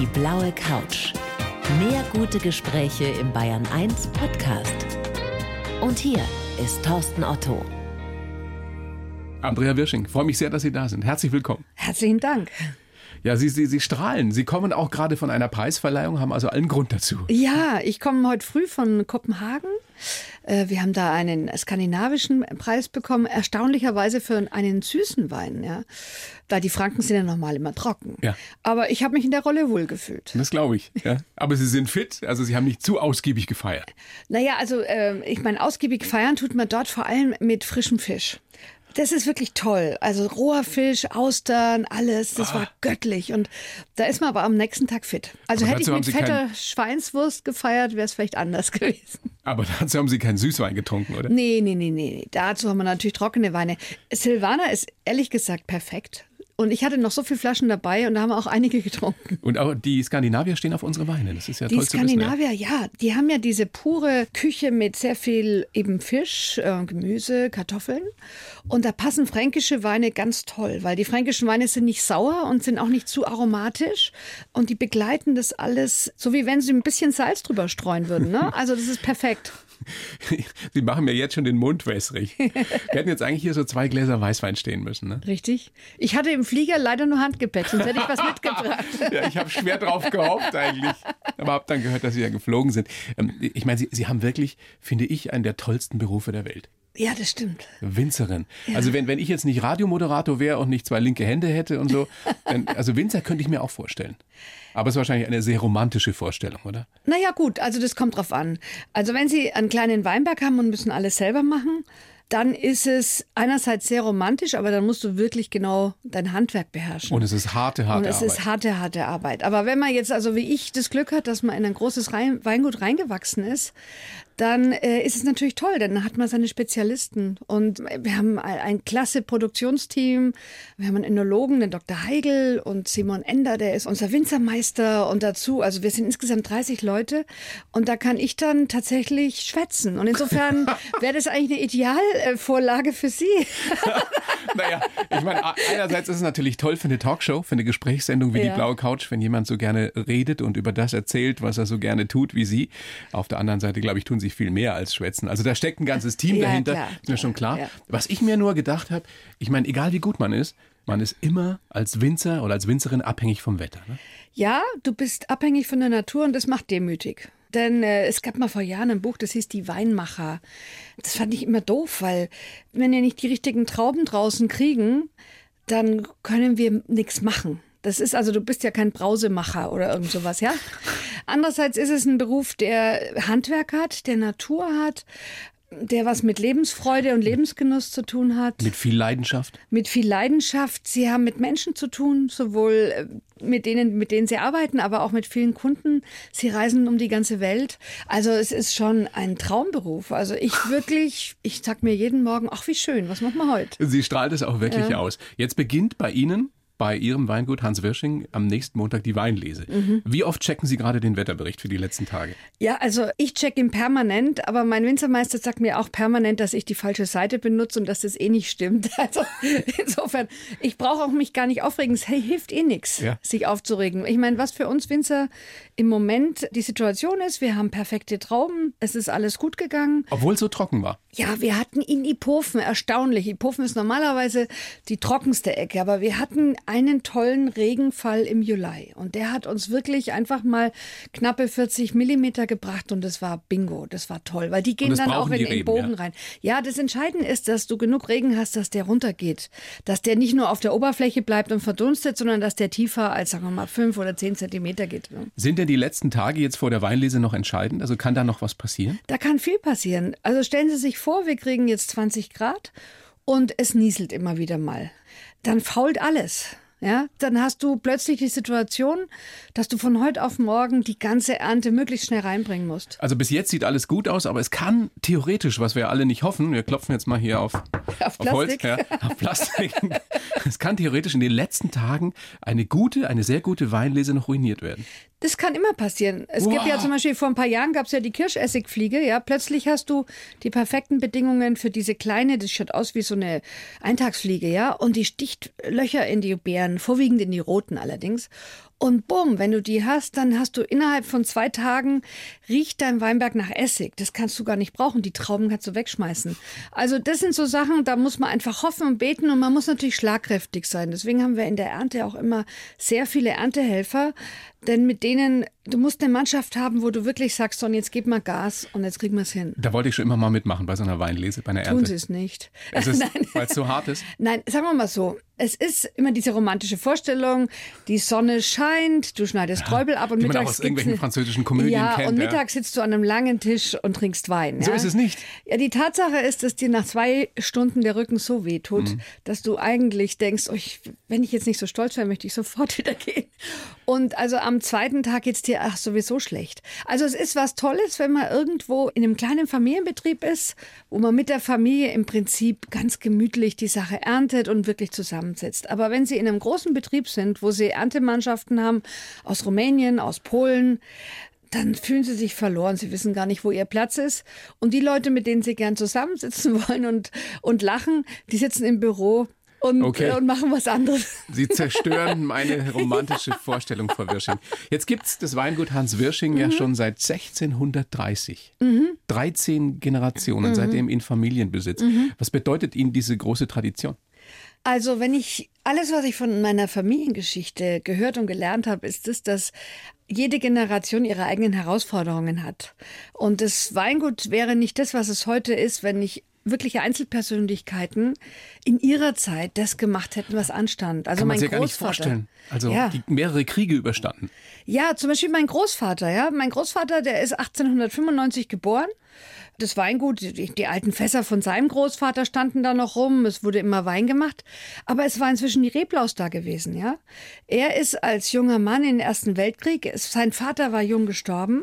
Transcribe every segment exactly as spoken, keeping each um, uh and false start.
Die blaue Couch. Mehr gute Gespräche im Bayern eins Podcast. Und hier ist Thorsten Otto. Andrea Wirsching, freue mich sehr, dass Sie da sind. Herzlich willkommen. Herzlichen Dank. Ja, Sie, Sie, Sie strahlen. Sie kommen auch gerade von einer Preisverleihung, haben also allen Grund dazu. Ja, ich komme heute früh von Kopenhagen. Wir haben da einen skandinavischen Preis bekommen, erstaunlicherweise für einen süßen Wein. Ja. Da die Franken sind ja normal immer trocken. Ja. Aber ich habe mich in der Rolle wohlgefühlt. Das glaube ich. Ja. Aber Sie sind fit, also Sie haben nicht zu ausgiebig gefeiert. Naja, also ich meine, ausgiebig feiern tut man dort vor allem mit frischem Fisch. Das ist wirklich toll. Also roher Fisch, Austern, alles. Das ah. war göttlich. Und da ist man aber am nächsten Tag fit. Also aber hätte ich mit fetter kein... Schweinswurst gefeiert, wäre es vielleicht anders gewesen. Aber dazu haben Sie keinen Süßwein getrunken, oder? Nee, nee, nee, nee. Dazu haben wir natürlich trockene Weine. Silvaner ist ehrlich gesagt perfekt. Und ich hatte noch so viele Flaschen dabei und da haben wir auch einige getrunken. Und auch die Skandinavier stehen auf unsere Weine. Das ist ja die toll zu wissen. Die Skandinavier, ja. Die haben ja diese pure Küche mit sehr viel eben Fisch, äh, Gemüse, Kartoffeln. Und da passen fränkische Weine ganz toll, weil die fränkischen Weine sind nicht sauer und sind auch nicht zu aromatisch. Und die begleiten das alles, so wie wenn sie ein bisschen Salz drüber streuen würden. Ne? Also das ist perfekt. Sie machen mir jetzt schon den Mund wässrig. Wir hätten jetzt eigentlich hier so zwei Gläser Weißwein stehen müssen. Ne? Richtig. Ich hatte im Flieger leider nur Handgepäck, sonst hätte ich was mitgebracht. Ja, ich habe schwer drauf gehofft eigentlich, aber habe dann gehört, dass Sie ja geflogen sind. Ich meine, Sie, Sie haben wirklich, finde ich, einen der tollsten Berufe der Welt. Ja, das stimmt. Winzerin. Ja. Also wenn, wenn ich jetzt nicht Radiomoderator wäre und nicht zwei linke Hände hätte und so, dann, also Winzer könnte ich mir auch vorstellen. Aber es ist wahrscheinlich eine sehr romantische Vorstellung, oder? Naja gut, also das kommt drauf an. Also wenn Sie einen kleinen Weinberg haben und müssen alles selber machen, dann ist es einerseits sehr romantisch, aber dann musst du wirklich genau dein Handwerk beherrschen. Und es ist harte, harte Arbeit. Und es Arbeit. ist harte, harte Arbeit. Aber wenn man jetzt, also wie ich, das Glück hat, dass man in ein großes Weingut reingewachsen ist, dann äh, ist es natürlich toll, denn dann hat man seine Spezialisten. Und wir haben ein, ein klasse Produktionsteam, wir haben einen Önologen, den Doktor Heigl und Simon Ender, der ist unser Winzermeister und dazu, also wir sind insgesamt dreißig Leute und da kann ich dann tatsächlich schwätzen. Und insofern wäre das eigentlich eine Idealvorlage für Sie. Naja, ich meine, einerseits ist es natürlich toll für eine Talkshow, für eine Gesprächssendung wie ja. die blaue Couch, wenn jemand so gerne redet und über das erzählt, was er so gerne tut wie Sie. Auf der anderen Seite, glaube ich, tun Sie viel mehr als schwätzen. Also da steckt ein ganzes Team ja, dahinter, klar, ist mir klar, schon klar. Ja. Was ich mir nur gedacht habe, ich meine, egal wie gut man ist, man ist immer als Winzer oder als Winzerin abhängig vom Wetter. Ne? Ja, du bist abhängig von der Natur und das macht demütig. Denn äh, es gab mal vor Jahren ein Buch, das hieß Die Weinmacher. Das fand ich immer doof, weil wenn wir nicht die richtigen Trauben draußen kriegen, dann können wir nichts machen. Das ist also, du bist ja kein Brausemacher oder irgend sowas, ja? Andererseits ist es ein Beruf, der Handwerk hat, der Natur hat, der was mit Lebensfreude und Lebensgenuss zu tun hat. Mit viel Leidenschaft. Mit viel Leidenschaft. Sie haben mit Menschen zu tun, sowohl mit denen, mit denen Sie arbeiten, aber auch mit vielen Kunden. Sie reisen um die ganze Welt. Also es ist schon ein Traumberuf. Also ich wirklich, ich sag mir jeden Morgen, ach wie schön, was machen wir heute? Sie strahlt es auch wirklich ja. aus. Jetzt beginnt bei Ihnen, bei Ihrem Weingut Hans Wirsching, am nächsten Montag die Weinlese. Mhm. Wie oft checken Sie gerade den Wetterbericht für die letzten Tage? Ja, also ich checke ihn permanent, aber mein Winzermeister sagt mir auch permanent, dass ich die falsche Seite benutze und dass das eh nicht stimmt. Also insofern, ich brauche auch mich gar nicht aufregen. Es hilft eh nichts, ja. sich aufzuregen. Ich meine, was für uns Winzer im Moment die Situation ist, wir haben perfekte Trauben, es ist alles gut gegangen. Obwohl es so trocken war. Ja, wir hatten in Iphofen, erstaunlich. Iphofen ist normalerweise die trockenste Ecke, aber wir hatten einen tollen Regenfall im Juli. Und der hat uns wirklich einfach mal knappe vierzig Millimeter gebracht und das war Bingo, das war toll. Weil die gehen dann auch in den Boden ja. rein. Ja, das Entscheidende ist, dass du genug Regen hast, dass der runtergeht. Dass der nicht nur auf der Oberfläche bleibt und verdunstet, sondern dass der tiefer als, sagen wir mal, fünf oder zehn Zentimeter geht. Sind denn die letzten Tage jetzt vor der Weinlese noch entscheidend? Also kann da noch was passieren? Da kann viel passieren. Also stellen Sie sich vor, wir kriegen jetzt zwanzig Grad und es nieselt immer wieder mal. Dann fault alles. Ja? Dann hast du plötzlich die Situation, dass du von heute auf morgen die ganze Ernte möglichst schnell reinbringen musst. Also bis jetzt sieht alles gut aus, aber es kann theoretisch, was wir alle nicht hoffen, wir klopfen jetzt mal hier auf, auf, auf Holz, ja, auf Plastik. Es kann theoretisch in den letzten Tagen eine gute, eine sehr gute Weinlese noch ruiniert werden. Das kann immer passieren. Es wow. gibt ja zum Beispiel, vor ein paar Jahren gab es ja die Kirschessigfliege. Ja? Plötzlich hast du die perfekten Bedingungen für diese kleine, das schaut aus wie so eine Eintagsfliege, ja, und die sticht Löcher in die Beeren, vorwiegend in die roten allerdings. Und bumm, wenn du die hast, dann hast du innerhalb von zwei Tagen, riecht dein Weinberg nach Essig. Das kannst du gar nicht brauchen. Die Trauben kannst du wegschmeißen. Also das sind so Sachen, da muss man einfach hoffen und beten. Und man muss natürlich schlagkräftig sein. Deswegen haben wir in der Ernte auch immer sehr viele Erntehelfer. Denn mit denen, du musst eine Mannschaft haben, wo du wirklich sagst, so, jetzt gib mal Gas und jetzt kriegen wir es hin. Da wollte ich schon immer mal mitmachen bei so einer Weinlese, bei einer Ernte. Tun sie es nicht. Es ist, weil es so hart ist? Nein, sagen wir mal so. Es ist immer diese romantische Vorstellung, die Sonne scheint, du schneidest ja, Träubel ab und mittags man auch aus irgendwelchen französischen Komödien ja, kennt. Und ja, und mittags sitzt du an einem langen Tisch und trinkst Wein. So ja? Ist es nicht. Ja, die Tatsache ist, dass dir nach zwei Stunden der Rücken so wehtut, mhm. dass du eigentlich denkst, oh, ich, wenn ich jetzt nicht so stolz wäre, möchte ich sofort wieder gehen. Und also am zweiten Tag geht es dir ach, sowieso schlecht. Also es ist was Tolles, wenn man irgendwo in einem kleinen Familienbetrieb ist, wo man mit der Familie im Prinzip ganz gemütlich die Sache erntet und wirklich zusammen sitzt. Aber wenn Sie in einem großen Betrieb sind, wo Sie Erntemannschaften haben, aus Rumänien, aus Polen, dann fühlen Sie sich verloren. Sie wissen gar nicht, wo Ihr Platz ist. Und die Leute, mit denen Sie gern zusammensitzen wollen und, und lachen, die sitzen im Büro und, okay. und machen was anderes. Sie zerstören meine romantische ja. Vorstellung, Frau Wirsching. Jetzt gibt es das Weingut Hans Wirsching mhm. ja schon seit sechzehnhundertdreißig. Mhm. dreizehn Generationen mhm. seitdem in Familienbesitz. Mhm. Was bedeutet Ihnen diese große Tradition? Also wenn ich alles, was ich von meiner Familiengeschichte gehört und gelernt habe, ist es, dass jede Generation ihre eigenen Herausforderungen hat. Und das Weingut wäre nicht das, was es heute ist, wenn nicht wirkliche Einzelpersönlichkeiten in ihrer Zeit das gemacht hätten, was anstand. Also kann man mein sich Großvater, gar nicht vorstellen. Also ja. die mehrere Kriege überstanden. Ja, zum Beispiel mein Großvater. Ja, mein Großvater, der ist achtzehnhundertfünfundneunzig geboren. Das Weingut, die, die alten Fässer von seinem Großvater standen da noch rum. Es wurde immer Wein gemacht. Aber es war inzwischen die Reblaus da gewesen. Ja? Er ist als junger Mann in den Ersten Weltkrieg, es, sein Vater war jung gestorben.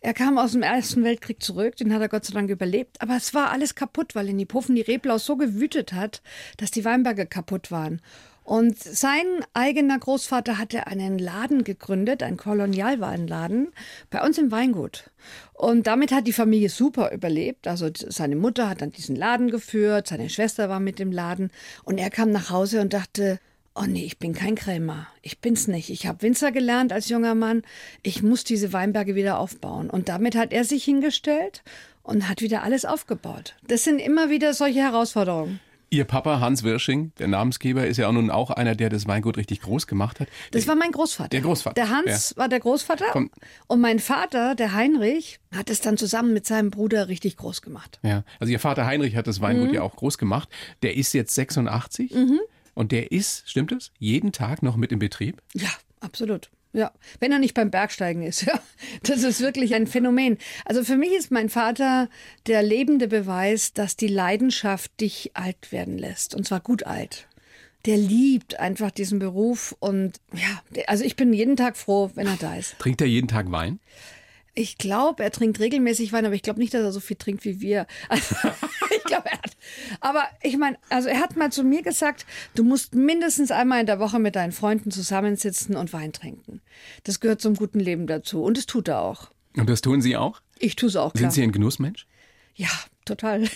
Er kam aus dem Ersten Weltkrieg zurück, den hat er Gott sei Dank überlebt. Aber es war alles kaputt, weil in Iphofen die Reblaus so gewütet hat, dass die Weinberge kaputt waren. Und sein eigener Großvater hatte einen Laden gegründet, einen Kolonialwarenladen, bei uns im Weingut. Und damit hat die Familie super überlebt. Also seine Mutter hat dann diesen Laden geführt, seine Schwester war mit im Laden. Und er kam nach Hause und dachte, oh nee, ich bin kein Krämer. Ich bin's nicht. Ich habe Winzer gelernt als junger Mann. Ich muss diese Weinberge wieder aufbauen. Und damit hat er sich hingestellt und hat wieder alles aufgebaut. Das sind immer wieder solche Herausforderungen. Ihr Papa Hans Wirsching, der Namensgeber, ist ja auch nun auch einer, der das Weingut richtig groß gemacht hat. Das war mein Großvater. Der Großvater. Der Hans ja. war der Großvater. Komm. Und mein Vater, der Heinrich, hat es dann zusammen mit seinem Bruder richtig groß gemacht. Ja, also Ihr Vater Heinrich hat das Weingut mhm. ja auch groß gemacht. Der ist jetzt sechsundachtzig. Mhm. Und der ist, stimmt es, jeden Tag noch mit im Betrieb? Ja, absolut. Ja, wenn er nicht beim Bergsteigen ist. Ja, das ist wirklich ein Phänomen. Also für mich ist mein Vater der lebende Beweis, dass die Leidenschaft dich alt werden lässt. Und zwar gut alt. Der liebt einfach diesen Beruf. Und ja, also ich bin jeden Tag froh, wenn er da ist. Trinkt er jeden Tag Wein? Ich glaube, er trinkt regelmäßig Wein, aber ich glaube nicht, dass er so viel trinkt wie wir. Also, ich glaube, er hat. Aber ich meine, also er hat mal zu mir gesagt, du musst mindestens einmal in der Woche mit deinen Freunden zusammensitzen und Wein trinken. Das gehört zum guten Leben dazu. Und das tut er auch. Und das tun Sie auch? Ich tue es auch, klar. Sind Sie ein Genussmensch? Ja, total.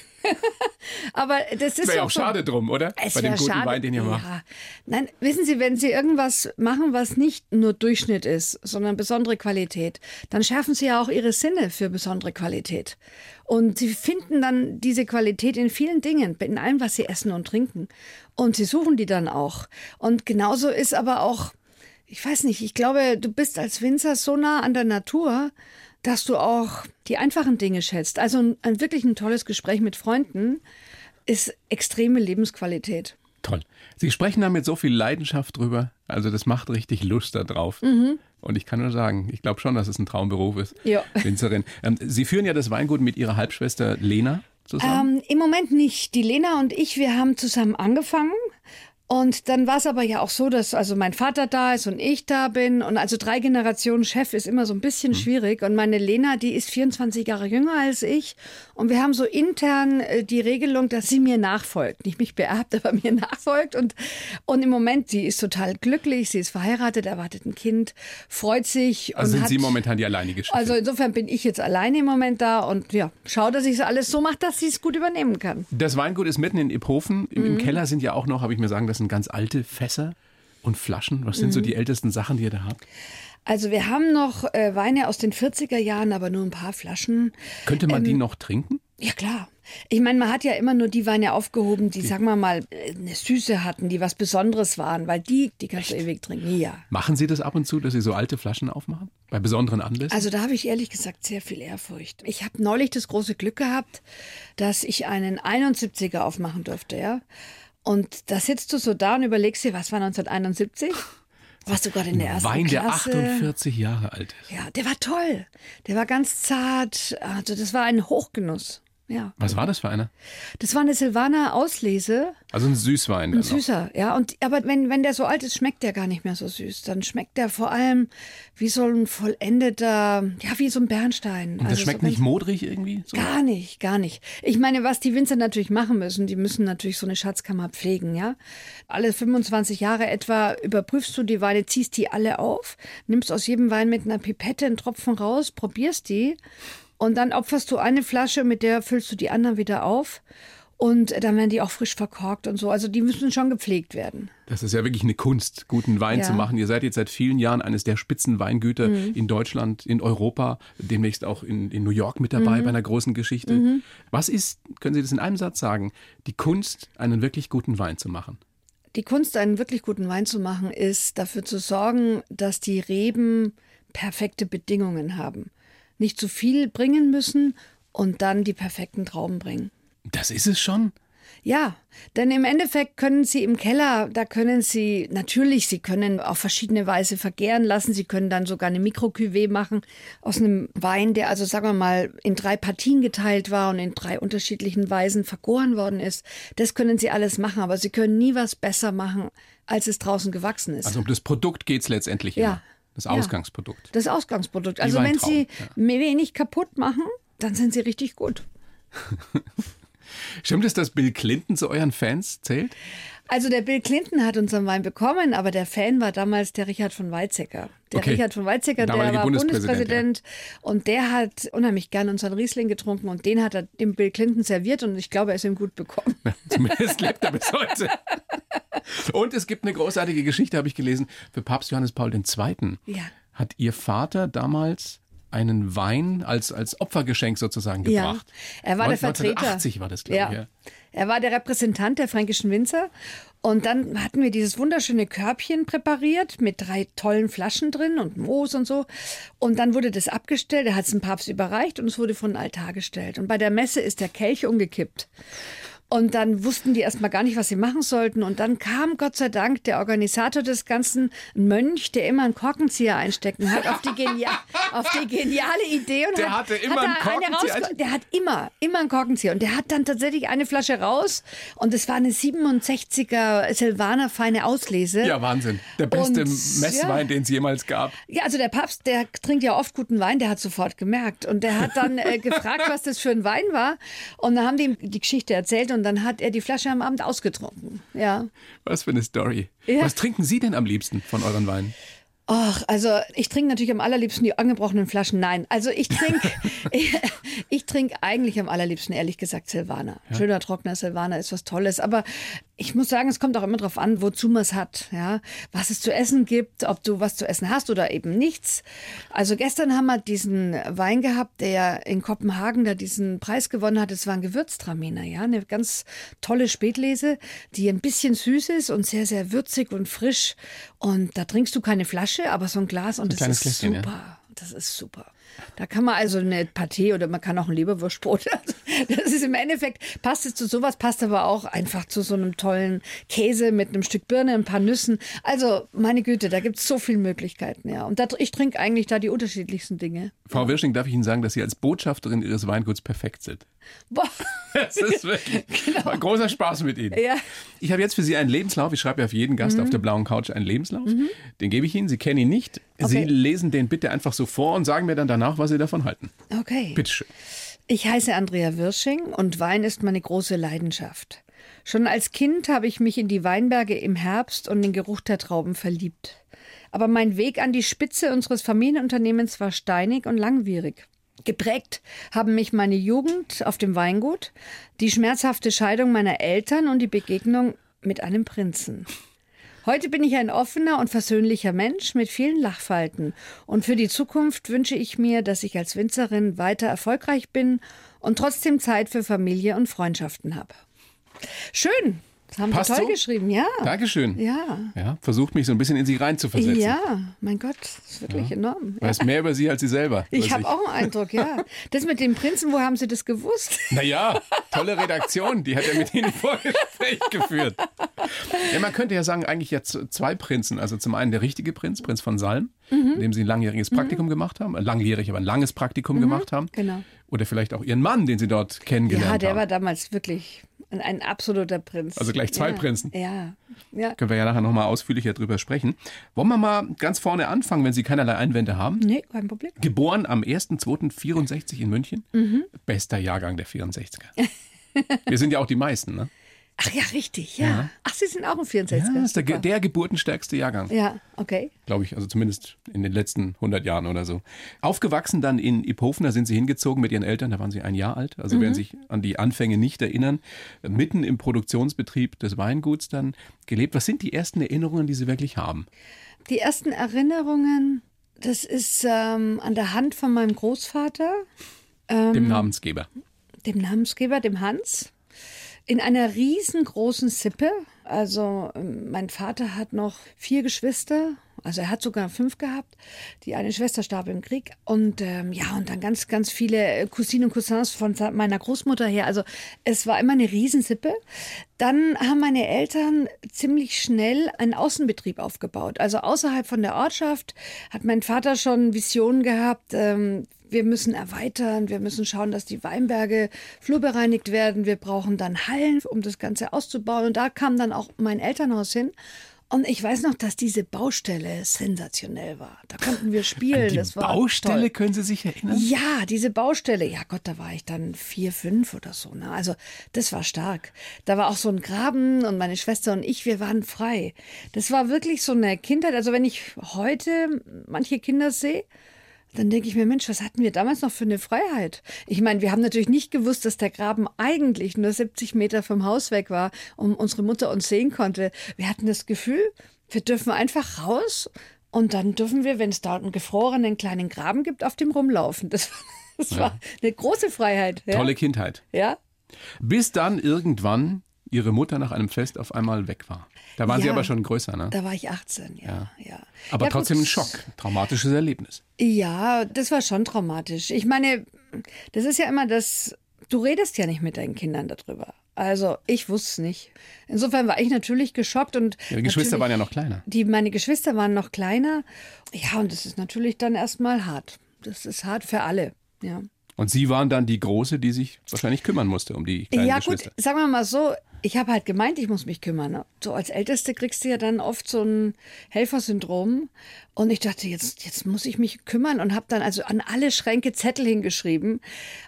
Aber das ist wäre ja auch so, schade drum, oder? Es Bei dem guten schade. Wein, den ihr macht. Ja. Nein, wissen Sie, wenn Sie irgendwas machen, was nicht nur Durchschnitt ist, sondern besondere Qualität, dann schärfen Sie ja auch Ihre Sinne für besondere Qualität. Und Sie finden dann diese Qualität in vielen Dingen, in allem, was Sie essen und trinken. Und Sie suchen die dann auch. Und genauso ist aber auch, ich weiß nicht, ich glaube, du bist als Winzer so nah an der Natur, dass du auch die einfachen Dinge schätzt. Also ein, ein wirklich ein tolles Gespräch mit Freunden ist extreme Lebensqualität. Toll. Sie sprechen da mit so viel Leidenschaft drüber. Also das macht richtig Lust da drauf. Mhm. Und ich kann nur sagen, ich glaube schon, dass es ein Traumberuf ist, ja. Winzerin. Ähm, Sie führen ja das Weingut mit Ihrer Halbschwester Lena zusammen. Ähm, im Moment nicht. Die Lena und ich, wir haben zusammen angefangen. Und dann war es aber ja auch so, dass also mein Vater da ist und ich da bin. Und also drei Generationen Chef ist immer so ein bisschen schwierig. Und meine Lena, die ist vierundzwanzig Jahre jünger als ich. Und wir haben so intern die Regelung, dass sie mir nachfolgt. Nicht mich beerbt, aber mir nachfolgt. Und, und im Moment, sie ist total glücklich. Sie ist verheiratet, erwartet ein Kind, freut sich. Also und sind hat, Sie momentan die alleinige Chefin? Also insofern bin ich jetzt alleine im Moment da. Und ja, schau, dass ich es alles so mache, dass sie es gut übernehmen kann. Das Weingut ist mitten in Iphofen. Im, mhm. im Keller sind ja auch noch, habe ich mir sagen, das sind ganz alte Fässer. Und Flaschen? Was sind mhm. so die ältesten Sachen, die ihr da habt? Also wir haben noch äh, Weine aus den vierziger Jahren, aber nur ein paar Flaschen. Könnte man ähm, die noch trinken? Ja, klar. Ich meine, man hat ja immer nur die Weine aufgehoben, die, die. sagen wir mal, eine Süße hatten, die was Besonderes waren, weil die, die kannst Echt? du ewig trinken. Ja. Machen Sie das ab und zu, dass Sie so alte Flaschen aufmachen? Bei besonderen Anlässen? Also da habe ich ehrlich gesagt sehr viel Ehrfurcht. Ich habe neulich das große Glück gehabt, dass ich einen einundsiebziger aufmachen durfte, ja. Und da sitzt du so da und überlegst dir, was war neunzehnhunderteinundsiebzig? Warst du gerade in der ersten Wein, Klasse. Der achtundvierzig Jahre alt ist. Ja, der war toll. Der war ganz zart. Also das war ein Hochgenuss. Ja. Was war das für eine? Das war eine Silvaner Auslese. Also ein Süßwein. Ein süßer, ja. Und, aber wenn, wenn der so alt ist, schmeckt der gar nicht mehr so süß. Dann schmeckt der vor allem wie so ein vollendeter, ja, wie so ein Bernstein. Und das also schmeckt so nicht modrig irgendwie? So? Gar nicht, gar nicht. Ich meine, was die Winzer natürlich machen müssen, die müssen natürlich so eine Schatzkammer pflegen, ja. Alle fünfundzwanzig Jahre etwa überprüfst du die Weine, ziehst die alle auf, nimmst aus jedem Wein mit einer Pipette einen Tropfen raus, probierst die. Und dann opferst du eine Flasche, mit der füllst du die anderen wieder auf. Und dann werden die auch frisch verkorkt und so. Also die müssen schon gepflegt werden. Das ist ja wirklich eine Kunst, guten Wein ja. zu machen. Ihr seid jetzt seit vielen Jahren eines der Spitzenweingüter mhm. in Deutschland, in Europa, demnächst auch in, in New York mit dabei mhm. bei einer großen Geschichte. Mhm. Was ist, können Sie das in einem Satz sagen, die Kunst, einen wirklich guten Wein zu machen? Die Kunst, einen wirklich guten Wein zu machen, ist dafür zu sorgen, dass die Reben perfekte Bedingungen haben. Nicht zu viel bringen müssen und dann die perfekten Trauben bringen. Das ist es schon? Ja, denn im Endeffekt können Sie im Keller, da können Sie, natürlich, Sie können auf verschiedene Weise vergären lassen. Sie können dann sogar eine Mikrocuvée machen aus einem Wein, der also, sagen wir mal, in drei Partien geteilt war und in drei unterschiedlichen Weisen vergoren worden ist. Das können Sie alles machen, aber Sie können nie was besser machen, als es draußen gewachsen ist. Also um das Produkt geht es letztendlich immer. Ja. Das Ausgangsprodukt. Ja, das Ausgangsprodukt. Also wenn Sie ja. wenig kaputt machen, dann sind Sie richtig gut. Stimmt es, dass Bill Clinton zu euren Fans zählt? Also der Bill Clinton hat unseren Wein bekommen, aber der Fan war damals der Richard von Weizsäcker. Der okay. Richard von Weizsäcker, der war Bundespräsident, Bundespräsident ja. und der hat unheimlich gern unseren Riesling getrunken und den hat er dem Bill Clinton serviert und ich glaube, er ist ihm gut bekommen. Ja, zumindest lebt er bis heute. Und es gibt eine großartige Geschichte, habe ich gelesen, für Papst Johannes Paul der Zweite. Ja. Hat ihr Vater damals einen Wein als, als Opfergeschenk sozusagen gebracht. Ja, er war der Vertreter. neunzehnhundertachtzig war das, glaube ja. ich. Ja. Er war der Repräsentant der fränkischen Winzer. Und dann hatten wir dieses wunderschöne Körbchen präpariert mit drei tollen Flaschen drin und Moos und so. Und dann wurde das abgestellt. Er hat es dem Papst überreicht und es wurde vor den Altar gestellt. Und bei der Messe ist der Kelch umgekippt. Und dann wussten die erstmal gar nicht, was sie machen sollten. Und dann kam Gott sei Dank der Organisator des Ganzen, ein Mönch, der immer einen Korkenzieher einstecken hat, auf die, genia- auf die geniale Idee. Und der hat, hatte immer hat einen Korkenzieher. Eine raus- der hat immer, immer einen Korkenzieher. Und der hat dann tatsächlich eine Flasche raus. Und es war eine siebenundsechziger Silvaner feine Auslese. Ja, Wahnsinn. Der beste und, Messwein, ja. den es jemals gab. Ja, also der Papst, der trinkt ja oft guten Wein. Der hat sofort gemerkt. Und der hat dann äh, gefragt, was das für ein Wein war. Und dann haben die ihm die Geschichte erzählt. Und Und dann hat er die Flasche am Abend ausgetrunken. Ja. Was für eine Story. Ja. Was trinken Sie denn am liebsten von euren Weinen? Och, also ich trinke natürlich am allerliebsten die angebrochenen Flaschen. Nein, also ich trinke ich, ich trink eigentlich am allerliebsten, ehrlich gesagt, Silvaner. Ja. Schöner, trockener Silvaner ist was Tolles. Aber ich muss sagen, es kommt auch immer darauf an, wozu man es hat. Ja? Was es zu essen gibt, ob du was zu essen hast oder eben nichts. Also gestern haben wir diesen Wein gehabt, der in Kopenhagen da diesen Preis gewonnen hat. Es war ein Gewürztraminer, ja, eine ganz tolle Spätlese, die ein bisschen süß ist und sehr, sehr würzig und frisch. Und da trinkst du keine Flasche, aber so ein Glas und das ist Kläschen, super. Ja. Das ist super. Da kann man also eine Paté oder man kann auch ein Leberwurstbrot. Das ist im Endeffekt, passt es zu sowas, passt aber auch einfach zu so einem tollen Käse mit einem Stück Birne, ein paar Nüssen. Also meine Güte, da gibt es so viele Möglichkeiten. Ja. Und da, ich trinke eigentlich da die unterschiedlichsten Dinge. Frau ja. Wirsching, darf ich Ihnen sagen, dass Sie als Botschafterin Ihres Weinguts perfekt sind? Boah. Das ist wirklich genau. war ein großer Spaß mit Ihnen. Ja. Ich habe jetzt für Sie einen Lebenslauf. Ich schreibe ja für jeden Gast mhm. auf der blauen Couch einen Lebenslauf. Mhm. Den gebe ich Ihnen. Sie kennen ihn nicht. Okay. Sie lesen den bitte einfach so vor und sagen mir dann danach, was Sie davon halten. Okay. Bitteschön. Ich heiße Andrea Wirsching und Wein ist meine große Leidenschaft. Schon als Kind habe ich mich in die Weinberge im Herbst und den Geruch der Trauben verliebt. Aber mein Weg an die Spitze unseres Familienunternehmens war steinig und langwierig. Geprägt haben mich meine Jugend auf dem Weingut, die schmerzhafte Scheidung meiner Eltern und die Begegnung mit einem Prinzen. Heute bin ich ein offener und versöhnlicher Mensch mit vielen Lachfalten. Und für die Zukunft wünsche ich mir, dass ich als Winzerin weiter erfolgreich bin und trotzdem Zeit für Familie und Freundschaften habe. Schön. Das haben Passt Sie toll so? geschrieben, ja. Dankeschön. Ja. Ja, versucht mich so ein bisschen in Sie reinzuversetzen. Ja, mein Gott, das ist wirklich ja. enorm. Ja. Weiß mehr über Sie als Sie selber. Ich habe auch einen Eindruck, ja. Das mit dem Prinzen, wo haben Sie das gewusst? Naja, tolle Redaktion, die hat er mit Ihnen Vorgespräch geführt. Ja, man könnte ja sagen, eigentlich jetzt zwei Prinzen. Also zum einen der richtige Prinz, Prinz von Salm, mhm. in dem Sie ein langjähriges Praktikum mhm. gemacht haben. Langjährig, aber ein langes Praktikum mhm. gemacht haben. Genau. Oder vielleicht auch Ihren Mann, den Sie dort kennengelernt haben. Ja, der haben. war damals wirklich... ein absoluter Prinz. Also gleich zwei ja, Prinzen. Ja, ja. Können wir ja nachher nochmal ausführlicher drüber sprechen. Wollen wir mal ganz vorne anfangen, wenn Sie keinerlei Einwände haben? Nee, kein Problem. Geboren am ersten zweiten vierundsechzig in München. Mhm. Bester Jahrgang der vierundsechziger. Wir sind ja auch die meisten, ne? Ach ja, richtig, ja. ja. Ach, Sie sind auch ein vierundsechziger. Ja, das ist der, Ge- der geburtenstärkste Jahrgang. Ja, okay. Glaube ich, also zumindest in den letzten hundert Jahren oder so. Aufgewachsen dann in Iphofen, da sind Sie hingezogen mit Ihren Eltern, da waren Sie ein Jahr alt. Also mhm. werden sich an die Anfänge nicht erinnern. Mitten im Produktionsbetrieb des Weinguts dann gelebt. Was sind die ersten Erinnerungen, die Sie wirklich haben? Die ersten Erinnerungen, das ist ähm, an der Hand von meinem Großvater. Ähm, dem Namensgeber. Dem Namensgeber, dem Hans. In einer riesengroßen Sippe, also mein Vater hat noch vier Geschwister, also er hat sogar fünf gehabt, die eine Schwester starb im Krieg und ähm, ja und dann ganz, ganz viele Cousinen und Cousins von meiner Großmutter her, also es war immer eine Riesensippe. Dann haben meine Eltern ziemlich schnell einen Außenbetrieb aufgebaut, also außerhalb von der Ortschaft hat mein Vater schon Visionen gehabt, ähm, wir müssen erweitern, wir müssen schauen, dass die Weinberge flurbereinigt werden. Wir brauchen dann Hallen, um das Ganze auszubauen. Und da kam dann auch mein Elternhaus hin. Und ich weiß noch, dass diese Baustelle sensationell war. Da konnten wir spielen. An die das war Baustelle toll. Können Sie sich erinnern? Ja, diese Baustelle. Ja Gott, da war ich dann vier, fünf oder so. Ne? Also das war stark. Da war auch so ein Graben und meine Schwester und ich, wir waren frei. Das war wirklich so eine Kindheit. Also wenn ich heute manche Kinder sehe, dann denke ich mir, Mensch, was hatten wir damals noch für eine Freiheit? Ich meine, wir haben natürlich nicht gewusst, dass der Graben eigentlich nur siebzig Meter vom Haus weg war und unsere Mutter uns sehen konnte. Wir hatten das Gefühl, wir dürfen einfach raus und dann dürfen wir, wenn es da einen gefrorenen kleinen Graben gibt, auf dem rumlaufen. Das, das war ja. eine große Freiheit. Ja? Tolle Kindheit. Ja. Bis dann irgendwann Ihre Mutter nach einem Fest auf einmal weg war. Da waren ja, Sie aber schon größer, ne? Da war ich achtzehn, ja. ja. ja. Aber ja, trotzdem gut. ein Schock, traumatisches Erlebnis. Ja, das war schon traumatisch. Ich meine, das ist ja immer das, du redest ja nicht mit deinen Kindern darüber. Also ich wusste es nicht. Insofern war ich natürlich geschockt. Und Ihre Geschwister waren ja noch kleiner. Die, meine Geschwister waren noch kleiner. Ja, und das ist natürlich dann erstmal hart. Das ist hart für alle, ja. Und Sie waren dann die Große, die sich wahrscheinlich kümmern musste um die kleinen ja, Geschwister. Ja gut, sagen wir mal so, ich habe halt gemeint, ich muss mich kümmern. So als Älteste kriegst du ja dann oft so ein Helfersyndrom. Und ich dachte, jetzt, jetzt muss ich mich kümmern und habe dann also an alle Schränke Zettel hingeschrieben.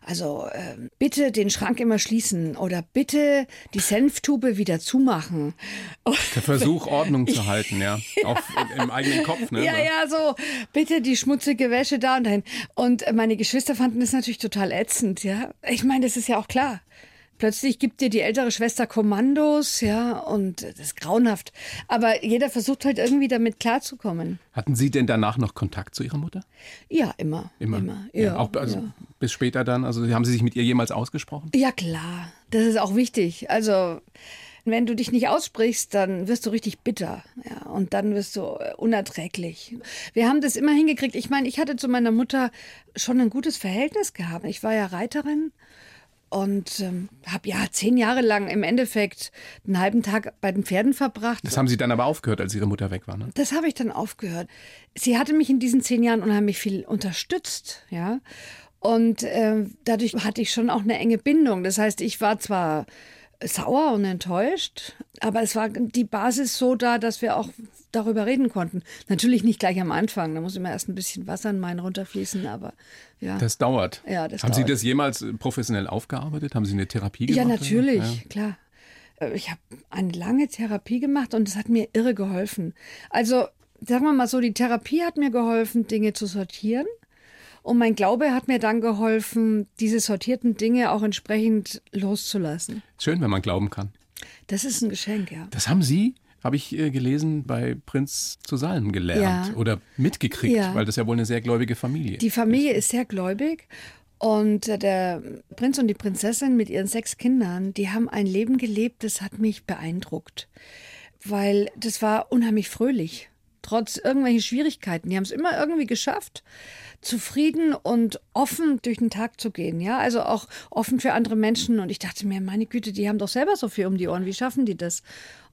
Also äh, bitte den Schrank immer schließen oder bitte die Senftube wieder zumachen. Der Versuch, Ordnung zu halten, ja. Auch im eigenen Kopf, ne? Ja, ja, so bitte die schmutzige Wäsche da und dahin. Und meine Geschwister fanden das natürlich total ätzend, ja. Ich meine, das ist ja auch klar. Plötzlich gibt dir die ältere Schwester Kommandos, ja, und das ist grauenhaft. Aber jeder versucht halt irgendwie damit klarzukommen. Hatten Sie denn danach noch Kontakt zu Ihrer Mutter? Ja, immer. Immer? immer ja, ja, auch also ja. bis später dann? Also haben Sie sich mit ihr jemals ausgesprochen? Ja, klar. Das ist auch wichtig. Also wenn du dich nicht aussprichst, dann wirst du richtig bitter, ja, und dann wirst du unerträglich. Wir haben das immer hingekriegt. Ich meine, ich hatte zu meiner Mutter schon ein gutes Verhältnis gehabt. Ich war ja Reiterin. Und ähm, habe ja zehn Jahre lang im Endeffekt einen halben Tag bei den Pferden verbracht. Das haben Sie dann aber aufgehört, als Ihre Mutter weg war, ne? Das habe ich dann aufgehört. Sie hatte mich in diesen zehn Jahren unheimlich viel unterstützt, ja. Und äh, dadurch hatte ich schon auch eine enge Bindung. Das heißt, ich war zwar sauer und enttäuscht, aber es war die Basis so da, dass wir auch darüber reden konnten. Natürlich nicht gleich am Anfang, da muss immer erst ein bisschen Wasser in meinen runterfließen, aber ja. Das dauert. Ja, das Haben dauert. Sie das jemals professionell aufgearbeitet? Haben Sie eine Therapie gemacht? Ja, natürlich, ja. klar. Ich habe eine lange Therapie gemacht und es hat mir irre geholfen. Also sagen wir mal so, die Therapie hat mir geholfen, Dinge zu sortieren. Und mein Glaube hat mir dann geholfen, diese sortierten Dinge auch entsprechend loszulassen. Schön, wenn man glauben kann. Das ist ein Geschenk, ja. Das haben Sie habe ich äh, gelesen, bei Prinz zu Salm gelernt ja. oder mitgekriegt, ja. weil das ja wohl eine sehr gläubige Familie ist. Die Familie ist sehr gläubig. Und der Prinz und die Prinzessin mit ihren sechs Kindern, die haben ein Leben gelebt, das hat mich beeindruckt, weil das war unheimlich fröhlich, trotz irgendwelchen Schwierigkeiten. Die haben es immer irgendwie geschafft, zufrieden und offen durch den Tag zu gehen, ja, also auch offen für andere Menschen. Und ich dachte mir, meine Güte, die haben doch selber so viel um die Ohren, wie schaffen die das?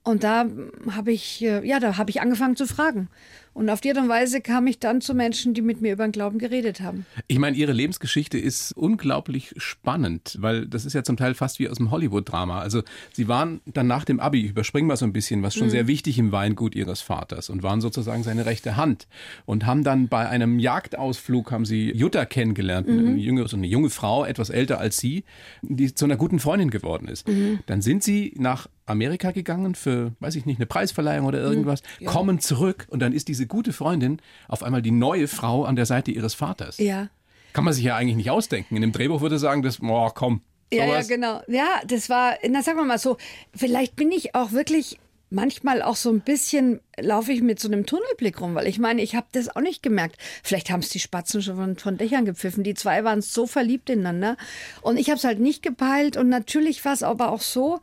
Und da habe ich, ja, da habe ich angefangen zu fragen. Und auf die Art und Weise kam ich dann zu Menschen, die mit mir über den Glauben geredet haben. Ich meine, Ihre Lebensgeschichte ist unglaublich spannend, weil das ist ja zum Teil fast wie aus dem Hollywood-Drama. Also Sie waren dann nach dem Abi, ich überspringe mal so ein bisschen, was schon mhm. sehr wichtig im Weingut Ihres Vaters und waren sozusagen seine rechte Hand. Und haben dann bei einem Jagdausflug, haben Sie Jutta kennengelernt, mhm. eine junge, so eine junge Frau, etwas älter als Sie, die zu einer guten Freundin geworden ist. Mhm. Dann sind Sie nach Amerika gegangen für, weiß ich nicht, eine Preisverleihung oder irgendwas, ja. kommen zurück und dann ist diese gute Freundin auf einmal die neue Frau an der Seite ihres Vaters. Ja. Kann man sich ja eigentlich nicht ausdenken. In dem Drehbuch würde sagen, das, oh, komm, sowas. Ja, ja, genau. Ja, das war, na, sagen wir mal so, vielleicht bin ich auch wirklich... Manchmal auch so ein bisschen laufe ich mit so einem Tunnelblick rum, weil ich meine, ich habe das auch nicht gemerkt. Vielleicht haben es die Spatzen schon von, von Dächern gepfiffen. Die zwei waren so verliebt ineinander und ich habe es halt nicht gepeilt. Und natürlich war es aber auch so,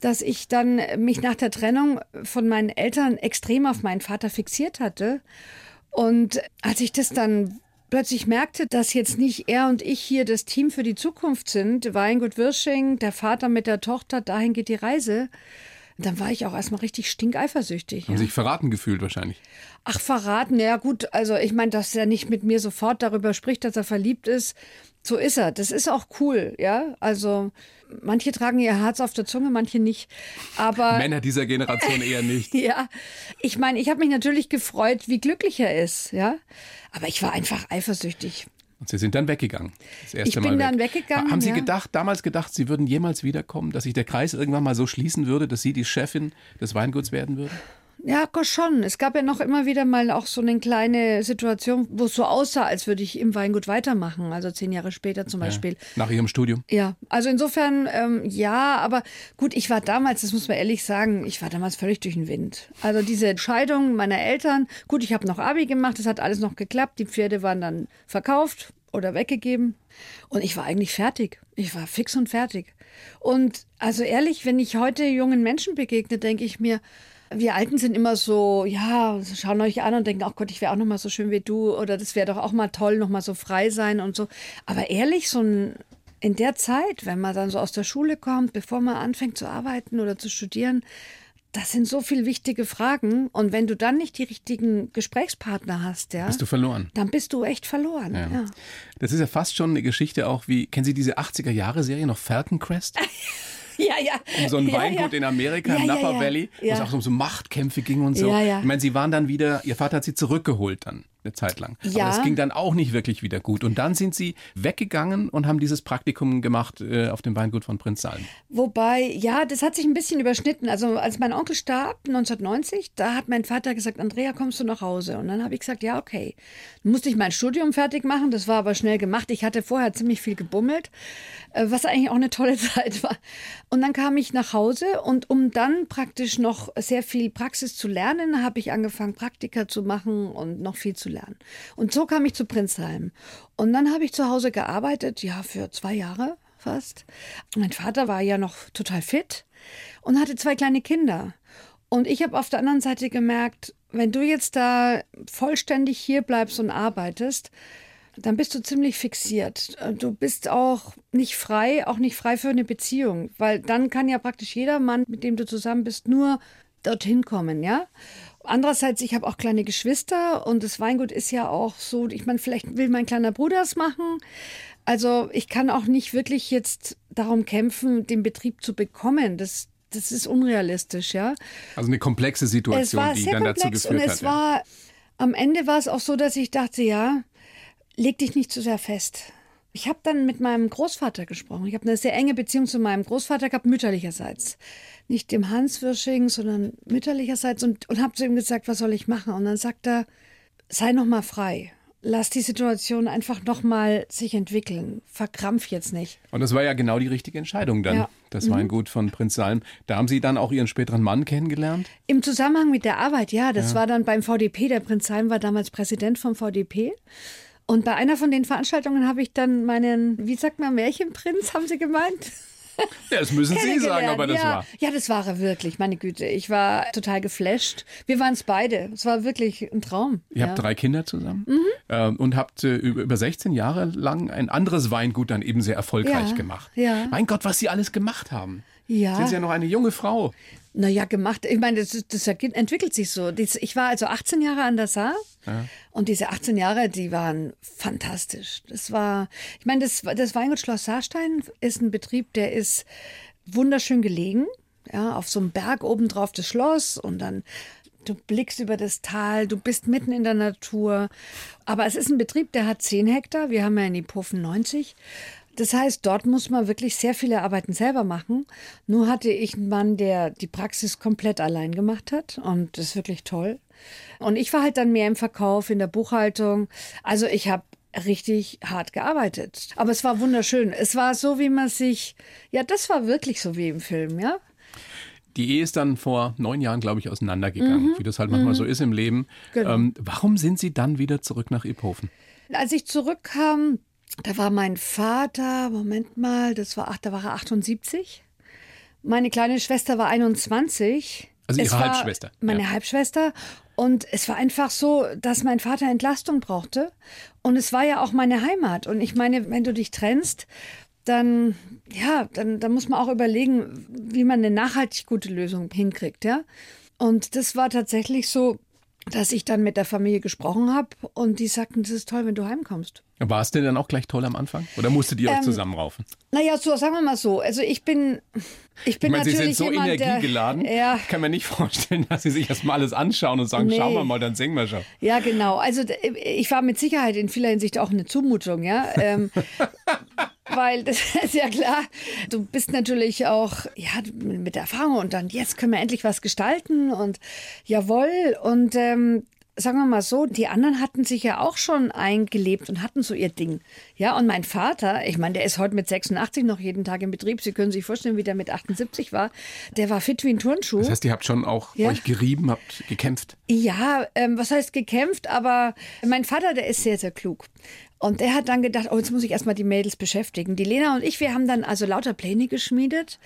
dass ich dann mich nach der Trennung von meinen Eltern extrem auf meinen Vater fixiert hatte. Und als ich das dann plötzlich merkte, dass jetzt nicht er und ich hier das Team für die Zukunft sind, Weingut Wirsching, der Vater mit der Tochter, dahin geht die Reise. Dann war ich auch erstmal richtig stinkeifersüchtig. Haben ja. sich verraten gefühlt wahrscheinlich? Ach, verraten, ja gut. Also ich meine, dass er nicht mit mir sofort darüber spricht, dass er verliebt ist. So ist er. Das ist auch cool, ja. Also manche tragen ihr Herz auf der Zunge, manche nicht. Aber Männer dieser Generation eher nicht. Ja, ich meine, ich habe mich natürlich gefreut, wie glücklich er ist, ja. Aber ich war einfach eifersüchtig. Und Sie sind dann weggegangen. Das erste ich bin Mal dann weg. weggegangen. Haben Sie ja. gedacht, damals gedacht, Sie würden jemals wiederkommen, dass sich der Kreis irgendwann mal so schließen würde, dass Sie die Chefin des Weinguts werden würden? Ja, schon. Es gab ja noch immer wieder mal auch so eine kleine Situation, wo es so aussah, als würde ich im Weingut weitermachen. Also zehn Jahre später zum Beispiel. Ja, nach Ihrem Studium? Ja, also insofern, ähm, ja, aber gut, ich war damals, das muss man ehrlich sagen, ich war damals völlig durch den Wind. Also diese Scheidung meiner Eltern, gut, ich habe noch Abi gemacht, das hat alles noch geklappt. Die Pferde waren dann verkauft oder weggegeben und ich war eigentlich fertig. Ich war fix und fertig. Und also ehrlich, wenn ich heute jungen Menschen begegne, denke ich mir, wir Alten sind immer so, ja, schauen euch an und denken, ach Gott, ich wäre auch noch mal so schön wie du oder das wäre doch auch mal toll, noch mal so frei sein und so. Aber ehrlich, so ein, in der Zeit, wenn man dann so aus der Schule kommt, bevor man anfängt zu arbeiten oder zu studieren, das sind so viele wichtige Fragen. Und wenn du dann nicht die richtigen Gesprächspartner hast, ja, bist du verloren. Dann bist du echt verloren. Ja. Ja. Das ist ja fast schon eine Geschichte auch wie, kennen Sie diese achtziger-Jahre-Serie noch, Falcon Crest? Ja, ja. Um so ein ja, Weingut ja. in Amerika, ja, im Napa ja, ja. Valley, wo ja. es auch um so Machtkämpfe ging und so. Ja, ja. Ich meine, Sie waren dann wieder, Ihr Vater hat Sie zurückgeholt dann, eine Zeit lang. Ja. Aber das ging dann auch nicht wirklich wieder gut. Und dann sind Sie weggegangen und haben dieses Praktikum gemacht äh, auf dem Weingut von Prinz Salm. Wobei, ja, das hat sich ein bisschen überschnitten. Also als mein Onkel starb, neunzehnhundertneunzig, da hat mein Vater gesagt, Andrea, kommst du nach Hause? Und dann habe ich gesagt, ja, okay. Dann musste ich mein Studium fertig machen. Das war aber schnell gemacht. Ich hatte vorher ziemlich viel gebummelt, was eigentlich auch eine tolle Zeit war. Und dann kam ich nach Hause und um dann praktisch noch sehr viel Praxis zu lernen, habe ich angefangen, Praktika zu machen und noch viel zu lernen. Und so kam ich zu Prinz Salm. Und dann habe ich zu Hause gearbeitet, ja, für zwei Jahre fast. Mein Vater war ja noch total fit und hatte zwei kleine Kinder. Und ich habe auf der anderen Seite gemerkt, wenn du jetzt da vollständig hier bleibst und arbeitest, dann bist du ziemlich fixiert. Du bist auch nicht frei, auch nicht frei für eine Beziehung. Weil dann kann ja praktisch jeder Mann, mit dem du zusammen bist, nur dorthin kommen, ja? Andererseits, ich habe auch kleine Geschwister und das Weingut ist ja auch so, ich meine, vielleicht will mein kleiner Bruder es machen. Also ich kann auch nicht wirklich jetzt darum kämpfen, den Betrieb zu bekommen. Das, das ist unrealistisch, ja? Also eine komplexe Situation, die dann dazu geführt hat. Es war, am Ende war es auch so, dass ich dachte, ja, leg dich nicht zu sehr fest. Ich habe dann mit meinem Großvater gesprochen. Ich habe eine sehr enge Beziehung zu meinem Großvater gehabt, mütterlicherseits. Nicht dem Hans Wirsching, sondern mütterlicherseits. Und, und habe zu ihm gesagt, was soll ich machen? Und dann sagt er, sei noch mal frei. lass die Situation einfach nochmal sich entwickeln. Verkrampf jetzt nicht. Und das war ja genau die richtige Entscheidung dann. Ja. Das Weingut mhm. von Prinz Salm. Da haben Sie dann auch Ihren späteren Mann kennengelernt? Im Zusammenhang mit der Arbeit, ja. Das ja. war dann beim V D P. Der Prinz Salm war damals Präsident vom V D P. Und bei einer von den Veranstaltungen habe ich dann meinen, wie sagt man, Märchenprinz, haben Sie gemeint? Ja, das müssen Sie sagen, ob er das war. Ja, das war er wirklich, meine Güte. Ich war total geflasht. Wir waren es beide. Es war wirklich ein Traum. Ihr ja. habt drei Kinder zusammen mhm. äh, und habt äh, über sechzehn Jahre lang ein anderes Weingut dann eben sehr erfolgreich ja. gemacht. Ja. Mein Gott, was Sie alles gemacht haben. Ja. Sind Sie ja noch eine junge Frau. Naja, gemacht. Ich meine, das, das entwickelt sich so. Ich war also achtzehn Jahre an der Saar ja. und diese achtzehn Jahre, die waren fantastisch. Das war, ich meine, das, das Weingut Schloss Saarstein ist ein Betrieb, der ist wunderschön gelegen. Ja, auf so einem Berg obendrauf das Schloss und dann, du blickst über das Tal, du bist mitten in der Natur. Aber es ist ein Betrieb, der hat zehn Hektar. Wir haben ja in Iphofen neunzig. Das heißt, dort muss man wirklich sehr viele Arbeiten selber machen. Nur hatte ich einen Mann, der die Praxis komplett allein gemacht hat. Und das ist wirklich toll. Und ich war halt dann mehr im Verkauf, in der Buchhaltung. Also ich habe richtig hart gearbeitet. Aber es war wunderschön. Es war so, wie man sich... Ja, das war wirklich so wie im Film, ja. Die Ehe ist dann vor neun Jahren, glaube ich, auseinandergegangen. Mhm. Wie das halt manchmal mhm. so ist im Leben. Genau. Ähm, warum sind Sie dann wieder zurück nach Iphofen? Als ich zurückkam... Da war mein Vater, Moment mal, das war, ach, da war er achtundsiebzig. Meine kleine Schwester war einundzwanzig. Also ihre Halbschwester. Meine ja. Halbschwester. Und es war einfach so, dass mein Vater Entlastung brauchte. Und es war ja auch meine Heimat. Und ich meine, wenn du dich trennst, dann, ja, dann, dann muss man auch überlegen, wie man eine nachhaltig gute Lösung hinkriegt. Ja? Und das war tatsächlich so, dass ich dann mit der Familie gesprochen habe und die sagten, das ist toll, wenn du heimkommst. War es denn dann auch gleich toll am Anfang? Oder musstet ihr ähm, euch zusammenraufen? Naja, so, sagen wir mal so. Also ich bin, ich bin ich meine, natürlich Sie sind so jemand, energiegeladen. Der, ja. Ich kann mir nicht vorstellen, dass Sie sich erst mal alles anschauen und sagen, nee. Schauen wir mal, dann singen wir schon. Ja, genau. Also ich war mit Sicherheit in vieler Hinsicht auch eine Zumutung, ja. Ähm, Weil, das ist ja klar, du bist natürlich auch ja, mit der Erfahrung und dann, jetzt können wir endlich was gestalten und jawohl. Und ähm, sagen wir mal so, die anderen hatten sich ja auch schon eingelebt und hatten so ihr Ding. Ja, und mein Vater, ich meine, der ist heute mit sechsundachtzig noch jeden Tag im Betrieb. Sie können sich vorstellen, wie der mit achtundsiebzig war. Der war fit wie ein Turnschuh. Das heißt, ihr habt schon auch ja. euch gerieben, habt gekämpft? Ja, ähm, was heißt gekämpft? Aber mein Vater, der ist sehr, sehr klug. Und er hat dann gedacht, oh, jetzt muss ich erstmal die Mädels beschäftigen. Die Lena und ich, wir haben dann also lauter Pläne geschmiedet.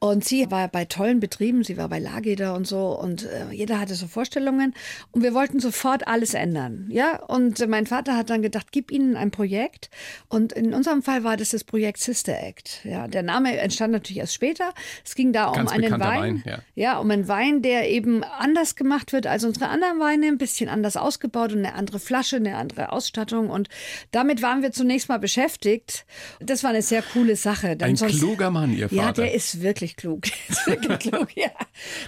Und sie war bei tollen Betrieben, sie war bei Lageder und so. Und äh, jeder hatte so Vorstellungen. Und wir wollten sofort alles ändern. Ja? Und äh, mein Vater hat dann gedacht, gib ihnen ein Projekt. Und in unserem Fall war das das Projekt Sister Act. Ja, der Name entstand natürlich erst später. Es ging da Ganz um einen Wein. Wein ja. ja, um einen Wein, der eben anders gemacht wird als unsere anderen Weine. Ein bisschen anders ausgebaut und eine andere Flasche, eine andere Ausstattung. Und damit waren wir zunächst mal beschäftigt. Das war eine sehr coole Sache. Denn ein sonst, kluger Mann, Ihr Vater. Ja, der ist wirklich klug. Ist wirklich klug, ja.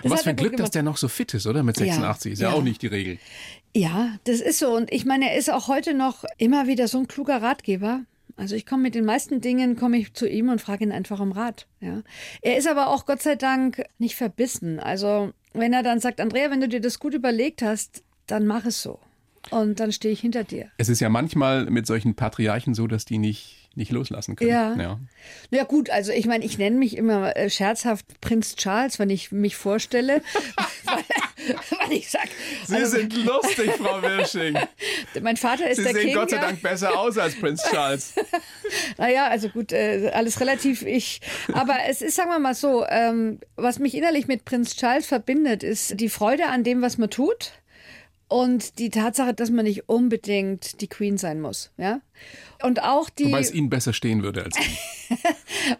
Das was für ein Glück, gemacht. Dass der noch so fit ist, oder? Mit sechsundachtzig ja, ist ja, ja auch nicht die Regel. Ja, das ist so. Und ich meine, er ist auch heute noch immer wieder so ein kluger Ratgeber. Also ich komme mit den meisten Dingen, komme ich zu ihm und frage ihn einfach um Rat. Ja. Er ist aber auch Gott sei Dank nicht verbissen. Also wenn er dann sagt, Andrea, wenn du dir das gut überlegt hast, dann mach es so. Und dann stehe ich hinter dir. Es ist ja manchmal mit solchen Patriarchen so, dass die nicht, nicht loslassen können. Ja. Ja. Ja gut, also ich meine, ich nenne mich immer scherzhaft Prinz Charles, wenn ich mich vorstelle. weil, weil ich sag, Sie also, sind lustig, Frau Wirsching. Mein Vater ist Sie der King. Sie sehen Gott sei Dank besser aus als Prinz Charles. Naja, also gut, alles relativ ich. Aber es ist, sagen wir mal so, was mich innerlich mit Prinz Charles verbindet, ist die Freude an dem, was man tut. Und die Tatsache, dass man nicht unbedingt die Queen sein muss, ja. Und auch die... Wobei es Ihnen besser stehen würde als ich.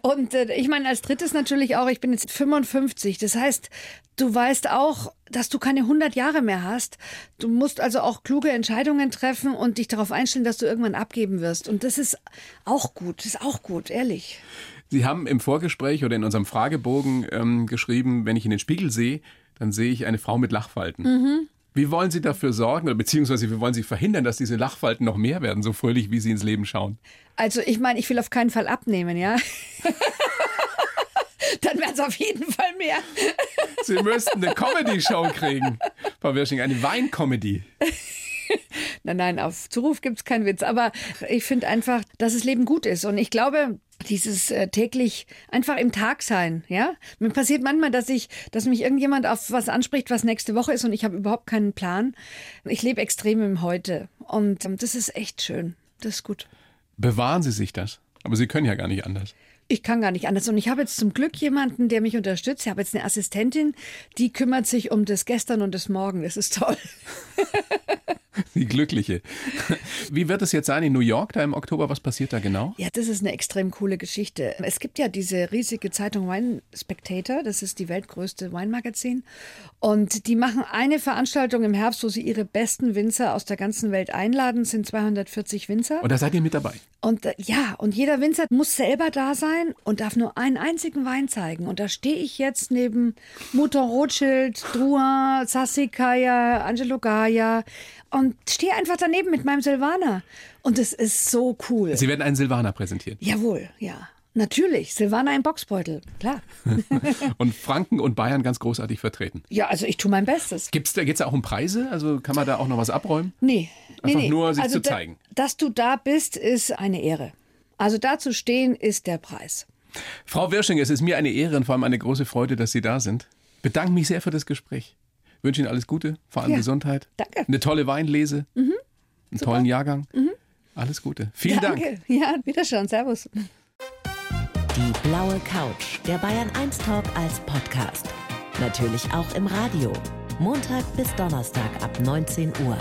Und äh, ich meine, als drittes natürlich auch, ich bin jetzt fünfundfünfzig. Das heißt, du weißt auch, dass du keine hundert Jahre mehr hast. Du musst also auch kluge Entscheidungen treffen und dich darauf einstellen, dass du irgendwann abgeben wirst. Und das ist auch gut, das ist auch gut, ehrlich. Sie haben im Vorgespräch oder in unserem Fragebogen ähm, geschrieben, wenn ich in den Spiegel sehe, dann sehe ich eine Frau mit Lachfalten. Mhm. Wie wollen Sie dafür sorgen, oder beziehungsweise wie wollen Sie verhindern, dass diese Lachfalten noch mehr werden, so fröhlich, wie Sie ins Leben schauen? Also ich meine, ich will auf keinen Fall abnehmen, ja? Dann wären es auf jeden Fall mehr. Sie müssten eine Comedy-Show kriegen, Frau Wirsching, eine Wein-Comedy. Nein, nein, auf Zuruf gibt's keinen Witz. Aber ich finde einfach, dass das Leben gut ist. Und ich glaube, dieses äh, täglich einfach im Tag sein, ja? Mir passiert manchmal, dass ich, dass mich irgendjemand auf was anspricht, was nächste Woche ist und ich habe überhaupt keinen Plan. Ich lebe extrem im Heute und ähm, das ist echt schön. Das ist gut. Bewahren Sie sich das. Aber Sie können ja gar nicht anders. Ich kann gar nicht anders. Und ich habe jetzt zum Glück jemanden, der mich unterstützt. Ich habe jetzt eine Assistentin, die kümmert sich um das Gestern und das Morgen. Das ist toll. Die Glückliche. Wie wird es jetzt sein in New York da im Oktober? Was passiert da genau? Ja, das ist eine extrem coole Geschichte. Es gibt ja diese riesige Zeitung Wine Spectator. Das ist die weltgrößte Weinmagazin. Und die machen eine Veranstaltung im Herbst, wo sie ihre besten Winzer aus der ganzen Welt einladen. Es sind zweihundertvierzig Winzer. Und da seid ihr mit dabei? Und ja, und jeder Winzer muss selber da sein und darf nur einen einzigen Wein zeigen. Und da stehe ich jetzt neben Mouton Rothschild, Drouin, Sassicaia, Angelo Gaia und stehe einfach daneben mit meinem Silvaner. Und es ist so cool. Sie werden einen Silvaner präsentieren? Jawohl, ja. Natürlich, Silvaner im Boxbeutel, klar. Und Franken und Bayern ganz großartig vertreten. Ja, also ich tue mein Bestes. Gibt's da, geht's da auch um Preise? Also kann man da auch noch was abräumen? Nee. Einfach nee, nur, sich also zu da, zeigen. Dass du da bist, ist eine Ehre. Also da zu stehen, ist der Preis. Frau Wirsching, es ist mir eine Ehre und vor allem eine große Freude, dass Sie da sind. Bedanke mich sehr für das Gespräch. Wünsche Ihnen alles Gute, vor allem ja, Gesundheit. Danke. Eine tolle Weinlese, mhm, einen super tollen Jahrgang. Mhm. Alles Gute. Vielen Danke. Dank. Ja, wiederschauen. Servus. Die blaue Couch, der Bayern eins Talk als Podcast. Natürlich auch im Radio. Montag bis Donnerstag ab neunzehn Uhr.